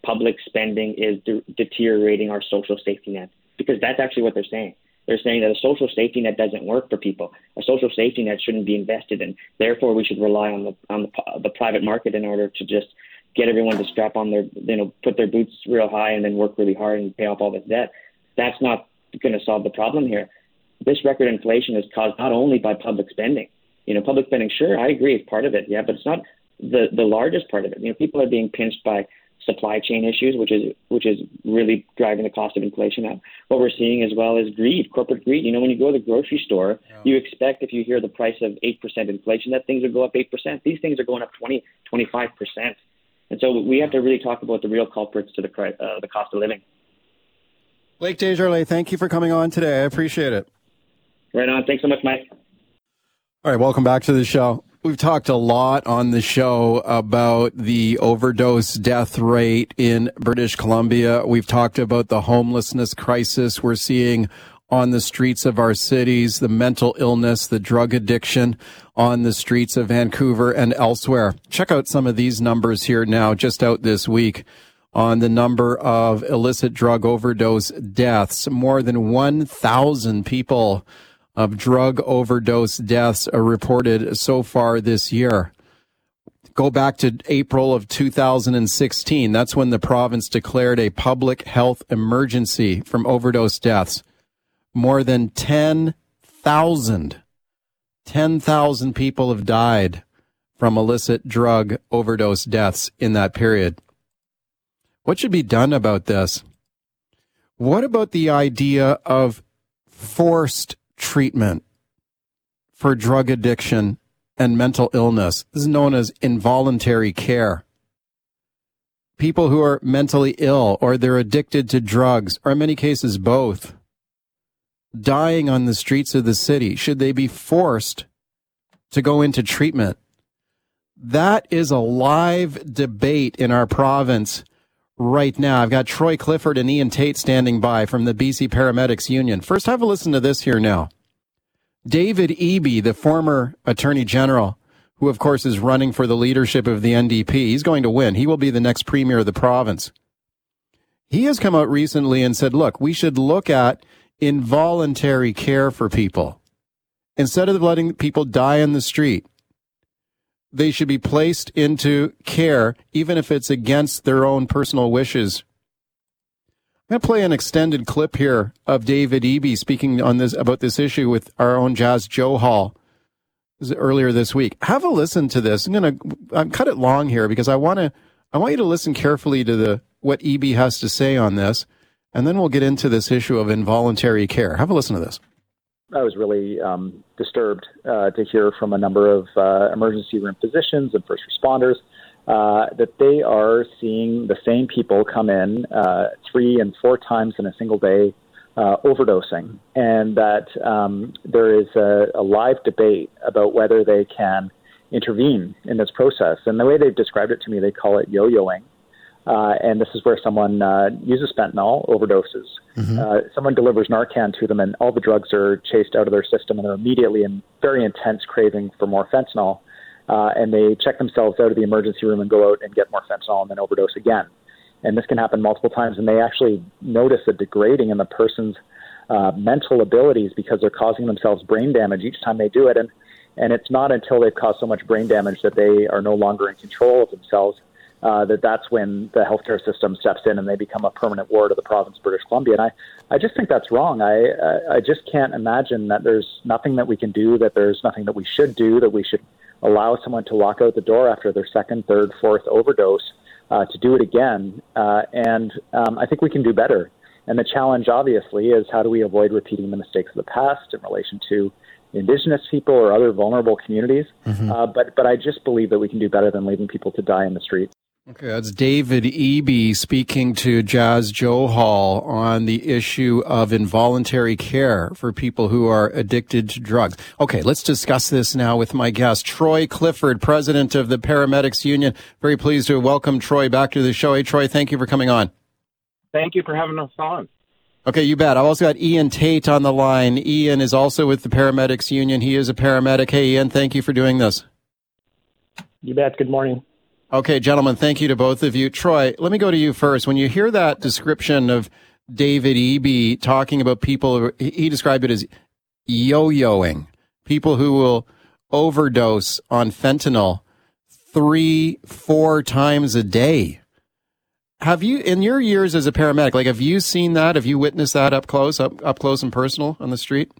public spending is de- deteriorating our social safety net, because that's actually what they're saying. They're saying that a social safety net doesn't work for people. A social safety net shouldn't be invested in. Therefore, we should rely on the on the, the private market in order to just get everyone to strap on their, you know, put their boots real high and then work really hard and pay off all this debt. That's not going to solve the problem here. This record inflation is caused not only by public spending, You know, public spending, sure, I agree, it's part of it, yeah, but it's not the, the largest part of it. You know, people are being pinched by supply chain issues, which is which is really driving the cost of inflation up. What we're seeing as well is greed, corporate greed. You know, when you go to the grocery store, yeah. you expect if you hear the price of eight percent inflation, that things will go up eight percent. These things are going up twenty, twenty-five percent. And so we have to really talk about the real culprits to the uh, the cost of living. Blake Desjardins, thank you for coming on today. I appreciate it. Right on. Thanks so much, Mike. All right. Welcome back to the show. We've talked a lot on the show about the overdose death rate in British Columbia. We've talked about the homelessness crisis we're seeing on the streets of our cities, the mental illness, the drug addiction on the streets of Vancouver and elsewhere. Check out some of these numbers here now, just out this week, on the number of illicit drug overdose deaths. More than one thousand people of drug overdose deaths are reported so far this year. Go back to April of two thousand sixteen. That's when the province declared a public health emergency from overdose deaths. More than ten thousand, ten thousand people have died from illicit drug overdose deaths in that period. What should be done about this? What about the idea of forced treatment for drug addiction and mental illness? This is known as involuntary care. People who are mentally ill or they're addicted to drugs, or in many cases both, dying on the streets of the city, should they be forced to go into treatment? That is a live debate in our province right now. I've got Troy Clifford and Ian Tate standing by from the B C Paramedics Union. First, have a listen to this here now. David Eby, the former Attorney General, who of course is running for the leadership of the N D P, he's going to win. He will be the next Premier of the province. He has come out recently and said, look, we should look at involuntary care for people. Instead of letting people die in the street, they should be placed into care, even if it's against their own personal wishes. I'm going to play an extended clip here of David Eby speaking on this about this issue with our own Jazz Joe Hall earlier this week. Have a listen to this. I'm going to I'm cut it long here because I want to I want you to listen carefully to the what Eby has to say on this, and then we'll get into this issue of involuntary care. Have a listen to this. I was really um, disturbed uh, to hear from a number of uh, emergency room physicians and first responders uh, that they are seeing the same people come in uh, three and four times in a single day uh, overdosing, and that um, there is a, a live debate about whether they can intervene in this process. And the way they've described it to me, they call it yo-yoing. Uh, and this is where someone uh, uses fentanyl, overdoses. Mm-hmm. Uh, someone delivers Narcan to them, and all the drugs are chased out of their system, and they're immediately in very intense craving for more fentanyl. Uh, and they check themselves out of the emergency room and go out and get more fentanyl and then overdose again. And this can happen multiple times, and they actually notice a degrading in the person's uh, mental abilities because they're causing themselves brain damage each time they do it. And, and it's not until they've caused so much brain damage that they are no longer in control of themselves Uh, that that's when the healthcare system steps in and they become a permanent ward of the province of British Columbia. And I, I just think that's wrong. I, I, I just can't imagine that there's nothing that we can do, that there's nothing that we should do, that we should allow someone to walk out the door after their second, third, fourth overdose uh, to do it again. Uh, and um, I think we can do better. And the challenge, obviously, is how do we avoid repeating the mistakes of the past in relation to Indigenous people or other vulnerable communities. Mm-hmm. Uh, but, but I just believe that we can do better than leaving people to die in the streets. Okay, that's David Eby speaking to Jazz Joe Hall on the issue of involuntary care for people who are addicted to drugs. Okay, let's discuss this now with my guest, Troy Clifford, president of the Paramedics Union. Very pleased to welcome Troy back to the show. Hey, Troy, thank you for coming on. Thank you for having us on. Okay, you bet. I've also got Ian Tate on the line. Ian is also with the Paramedics Union. He is a paramedic. Hey, Ian, thank you for doing this. You bet. Good morning. Okay, gentlemen, thank you to both of you. Troy, let me go to you first. When you hear that description of David Eby talking about people, he described it as yo-yoing, people who will overdose on fentanyl three, four times a day. Have you, in your years as a paramedic, like have you seen that? Have you witnessed that up close, up, up close and personal on the street?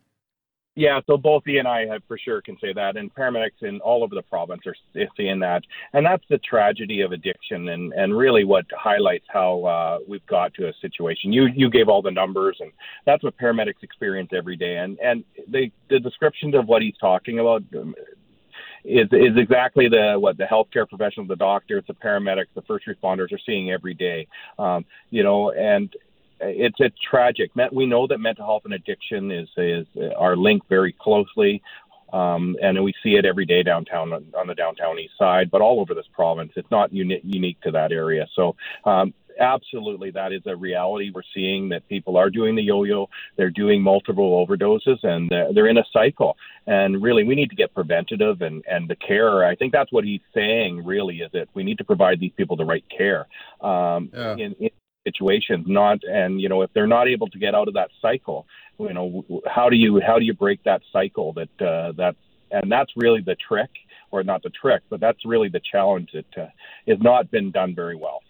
Yeah, so both Ian and I have, for sure, can say that, and paramedics in all over the province are seeing that, and that's the tragedy of addiction, and, and really what highlights how uh, we've got to a situation. You you gave all the numbers, and that's what paramedics experience every day, and and they, the description of what he's talking about is is exactly the what the healthcare professionals, the doctors, the paramedics, the first responders are seeing every day, um, you know, and. It's it's tragic. We know that mental health and addiction is is are linked very closely, um, and we see it every day downtown on the downtown east side, but all over this province. It's not uni- unique to that area. So um, absolutely, that is a reality. We're seeing that people are doing the yo-yo. They're doing multiple overdoses, and they're, they're in a cycle. And really, we need to get preventative and, and the care. I think that's what he's saying, really, is that we need to provide these people the right care. Um, yeah. in, in, situations not and you know if they're not able to get out of that cycle, you know how do you how do you break that cycle that uh, that's and that's really the trick or not the trick but that's really the challenge that uh, has not been done very well,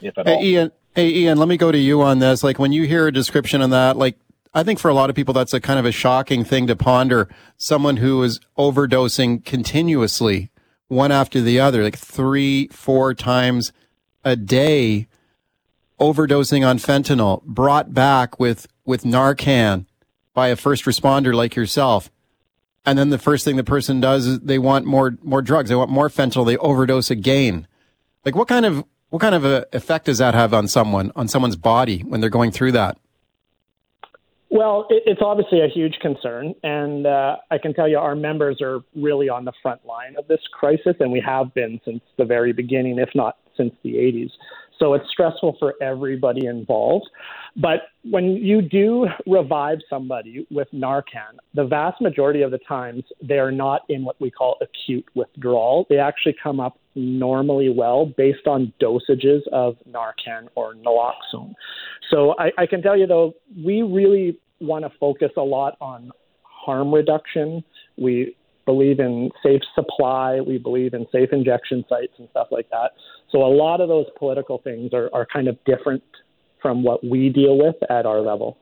if at all. Hey, Ian, hey Ian, let me go to you on this. Like, when you hear a description on that, like, I think for a lot of people that's a kind of a shocking thing to ponder, someone who is overdosing continuously one after the other, like three four times a day, overdosing on fentanyl, brought back with, with Narcan by a first responder like yourself. And then the first thing the person does is they want more, more drugs. They want more fentanyl. They overdose again. Like, what kind of, what kind of a effect does that have on someone, on someone's body when they're going through that? Well, it, it's obviously a huge concern. And uh, I can tell you our members are really on the front line of this crisis. And we have been since the very beginning, if not since the eighties. So it's stressful for everybody involved. But when you do revive somebody with Narcan, the vast majority of the times, they are not in what we call acute withdrawal. They actually come up normally well based on dosages of Narcan or Naloxone. So I, I can tell you, though, we really want to focus a lot on harm reduction. We believe in safe supply. We believe in safe injection sites and stuff like that. So a lot of those political things are, are kind of different from what we deal with at our level.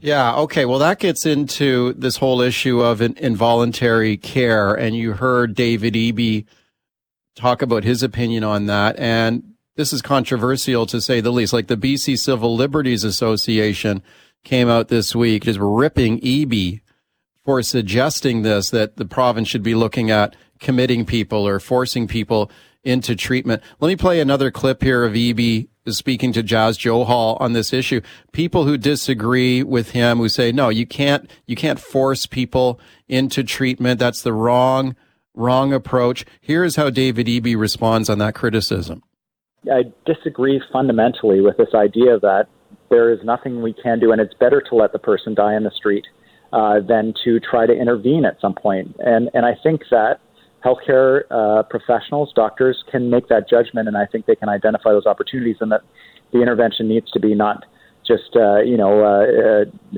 Yeah, okay. Well, that gets into this whole issue of in, involuntary care. And you heard David Eby talk about his opinion on that. And this is controversial, to say the least. Like, the B C Civil Liberties Association came out this week just ripping Eby for suggesting this, that the province should be looking at committing people or forcing people into treatment. Let me play another clip here of Eby speaking to Jazz Joe Hall on this issue. People who disagree with him, who say, no, you can't, you can't force people into treatment. That's the wrong, wrong approach. Here's how David Eby responds on that criticism. I disagree fundamentally with this idea that there is nothing we can do, and it's better to let the person die in the street Uh, than to try to intervene at some point. And and I think that healthcare uh, professionals, doctors, can make that judgment, and I think they can identify those opportunities, and that the intervention needs to be not just, uh, you know, uh,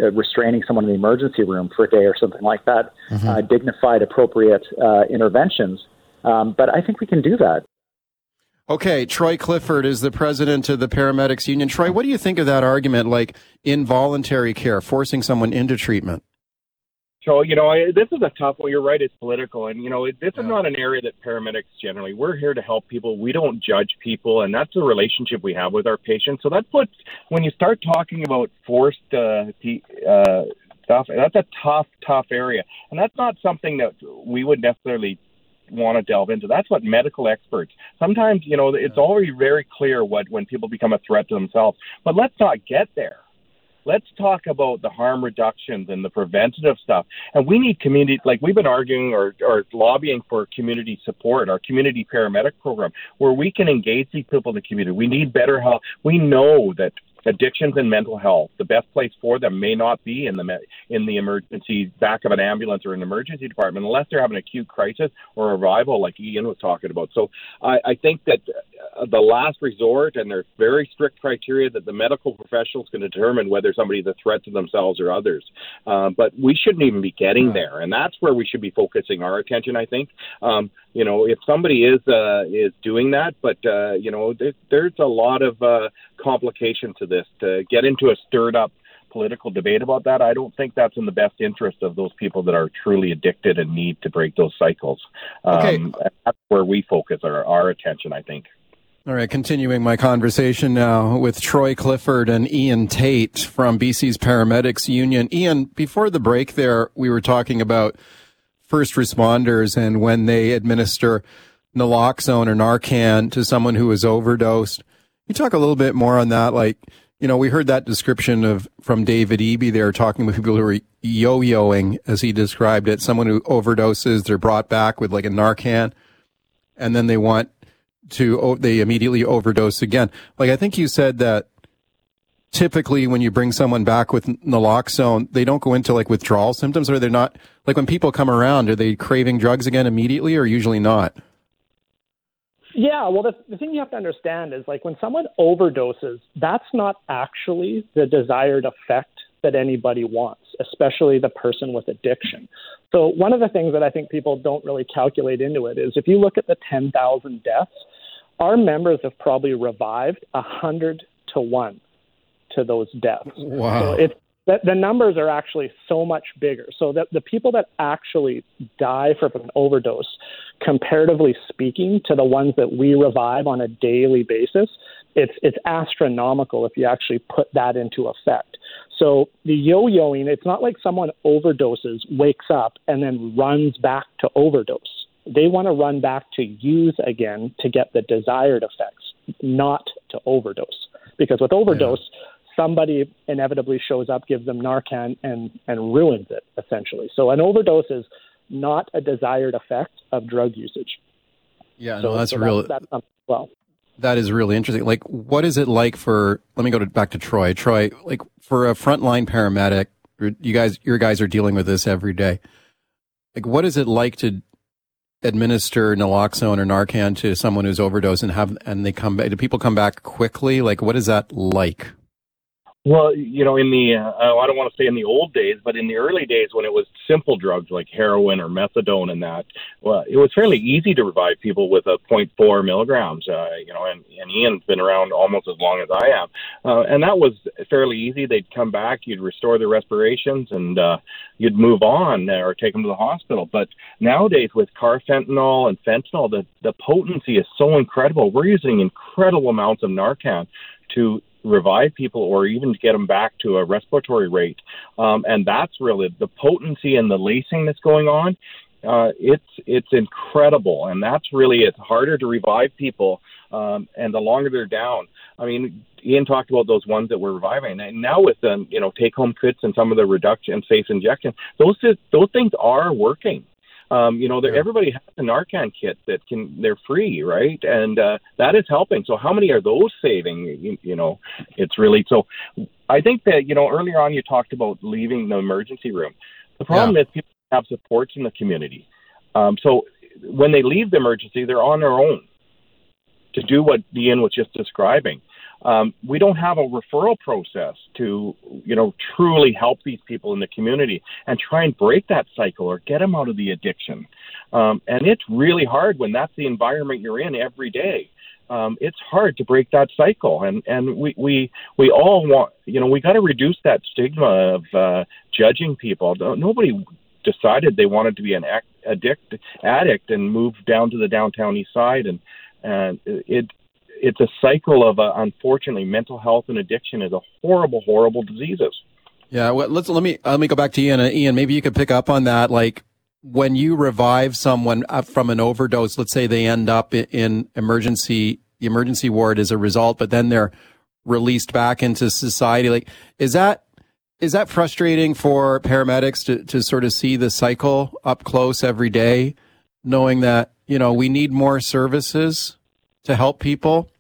uh, restraining someone in the emergency room for a day or something like that, mm-hmm. uh, dignified, appropriate uh, interventions. Um, but I think we can do that. Okay, Troy Clifford is the president of the Paramedics Union. Troy, what do you think of that argument, like involuntary care, forcing someone into treatment? So, you know, I, this is a tough one. You're right. It's political. And, you know, this yeah. is not an area that paramedics generally, we're here to help people. We don't judge people. And that's the relationship we have with our patients. So that's what, when you start talking about forced uh, uh, stuff, that's a tough, tough area. And that's not something that we would necessarily want to delve into. That's what medical experts, sometimes, you know, it's yeah. already very clear what when people become a threat to themselves. But let's not get there. Let's talk about the harm reductions and the preventative stuff. And we need community, like we've been arguing or, or lobbying for community support, our community paramedic program, where we can engage these people in the community. We need better health. We know that addictions and mental health, the best place for them may not be in the in the emergency back of an ambulance or an emergency department, unless they're having an acute crisis or a revival like Ian was talking about. So I, I think that the last resort, and there's very strict criteria that the medical professionals can determine whether somebody's a threat to themselves or others. Um, but we shouldn't even be getting there. And that's where we should be focusing our attention, I think. Um, you know, if somebody is uh, is doing that, but, uh, you know, there, there's a lot of uh, complications to this. This, to get into a stirred up political debate about that, I don't think that's in the best interest of those people that are truly addicted and need to break those cycles. Okay. Um, that's where we focus our, our attention, I think. All right, continuing my conversation now with Troy Clifford and Ian Tate from B C's Paramedics Union. Ian, before the break there, we were talking about first responders and when they administer naloxone or Narcan to someone who is overdosed. Can you talk a little bit more on that? Like, you know, we heard that description of from David Eby there, talking with people who are yo-yoing, as he described it. Someone who overdoses, they're brought back with like a Narcan, and then they want to they immediately overdose again. Like, I think you said that typically when you bring someone back with naloxone, they don't go into like withdrawal symptoms, or they're not, like when people come around, are they craving drugs again immediately, or usually not? Yeah, well, the, the thing you have to understand is, like, when someone overdoses, that's not actually the desired effect that anybody wants, especially the person with addiction. So one of the things that I think people don't really calculate into it is, if you look at the ten thousand deaths, our members have probably revived one hundred to one to those deaths. Wow. So it's, the, the numbers are actually so much bigger. So that the people that actually die from an overdose, comparatively speaking to the ones that we revive on a daily basis, it's it's astronomical if you actually put that into effect. So the yo-yoing, it's not like someone overdoses, wakes up, and then runs back to overdose. They want to run back to use again to get the desired effects, not to overdose. Because with overdose, yeah. somebody inevitably shows up, gives them Narcan, and, and ruins it, essentially. So an overdose is not a desired effect of drug usage. Yeah, so, no, that's so real. That, that's something as well. That is really interesting. Like, what is it like for, let me go to, back to Troy. Troy, like, for a frontline paramedic, you guys, your guys are dealing with this every day. Like, what is it like to administer naloxone or Narcan to someone who's overdosed and have, and they come back, do people come back quickly? Like, what is that like? Well, you know, in the, uh, I don't want to say in the old days, but in the early days when it was simple drugs like heroin or methadone and that, well, it was fairly easy to revive people with a zero point four milligrams, uh, you know, and, and Ian's been around almost as long as I have. Uh, and that was fairly easy. They'd come back, you'd restore their respirations, and uh, you'd move on or take them to the hospital. But nowadays with carfentanil and fentanyl, the, the potency is so incredible. We're using incredible amounts of Narcan to revive people or even to get them back to a respiratory rate. Um, and that's really the potency and the lacing that's going on. Uh, it's it's incredible. And that's really, it's harder to revive people. Um, and the longer they're down, I mean, Ian talked about those ones that we're reviving. And now with the, you know, take-home kits and some of the reduction and safe injection, those, those things are working. Um, you know, yeah. Everybody has a Narcan kit that can, they're free, right? And uh, that is helping. So how many are those saving? You, you know, it's really, so I think that, you know, earlier on you talked about leaving the emergency room. The problem yeah. is people have supports in the community. Um, so when they leave the emergency, they're on their own to do what Ian was just describing. Um, we don't have a referral process to, you know, truly help these people in the community and try and break that cycle or get them out of the addiction. Um, and it's really hard when that's the environment you're in every day. Um, it's hard to break that cycle. And, and we, we, we all want, you know, we got to reduce that stigma of uh, judging people. Nobody decided they wanted to be an addict addict and move down to the downtown east side. And, and it, It's a cycle of, uh, unfortunately, mental health and addiction is a horrible, horrible diseases. Yeah, well, let's let me let me go back to Ian. Uh, Ian, maybe you could pick up on that. Like, when you revive someone from an overdose, let's say they end up in emergency the emergency ward as a result, but then they're released back into society. Like, is that is that frustrating for paramedics to to sort of see the cycle up close every day, knowing that, you know, we need more services to help people?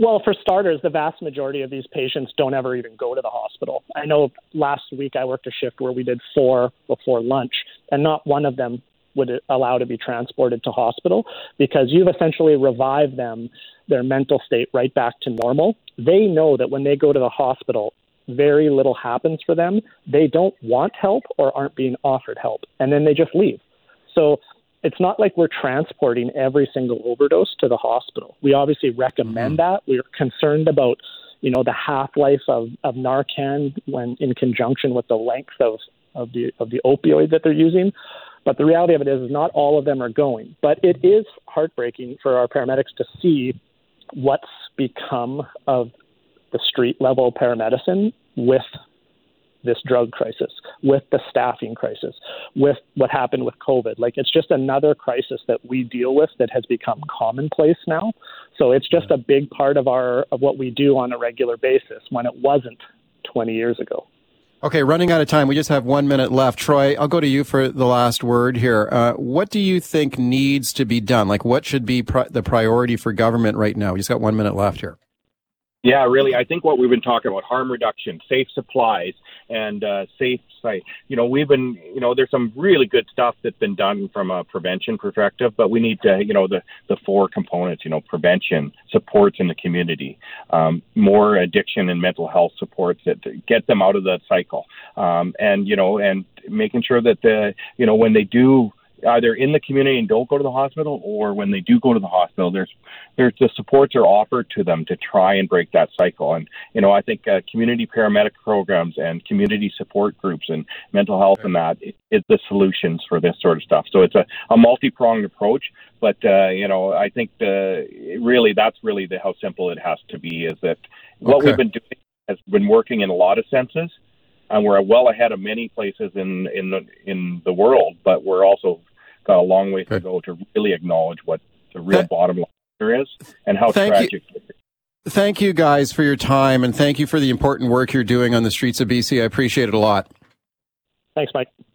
Well, for starters, the vast majority of these patients don't ever even go to the hospital. I know last week I worked a shift where we did four before lunch, and not one of them would allow to be transported to hospital, because you've essentially revived them, their mental state right back to normal. They know that when they go to the hospital, very little happens for them. They don't want help or aren't being offered help, and then they just leave. So it's not like we're transporting every single overdose to the hospital. We obviously recommend mm-hmm. that. We're concerned about, you know, the half-life of, of Narcan when in conjunction with the length of, of the of the opioid that they're using. But the reality of it is, is not all of them are going. But it is heartbreaking for our paramedics to see what's become of the street-level paramedicine with this drug crisis, with the staffing crisis, with what happened with COVID. Like, it's just another crisis that we deal with that has become commonplace now. So it's just yeah. a big part of our of what we do on a regular basis when it wasn't twenty years ago. Okay, running out of time. We just have one minute left. Troy, I'll go to you for the last word here. Uh, what do you think needs to be done? Like, what should be pri- the priority for government right now? We just got one minute left here. Yeah, really. I think what we've been talking about, harm reduction, safe supplies, and uh, safe site. You know, we've been, you know, there's some really good stuff that's been done from a prevention perspective, but we need to, you know, the, the four components, you know, prevention, supports in the community, um, more addiction and mental health supports that get them out of the cycle. Um, and, you know, and making sure that, the, you know, when they do, either in the community and don't go to the hospital, or when they do go to the hospital, there's there's the supports are offered to them to try and break that cycle. And, you know, I think uh, community paramedic programs and community support groups and mental health and that is the solutions for this sort of stuff. So it's a, a multi-pronged approach. But, uh, you know, I think the, really that's really the, how simple it has to be, is that what okay. we've been doing has been working in a lot of senses. And we're well ahead of many places in in the, in the world, but we're also got a long way to go to really acknowledge what the real Th- bottom line is and how Thank tragic you. it is. Thank you guys for your time, and thank you for the important work you're doing on the streets of B C. I appreciate it a lot. Thanks, Mike.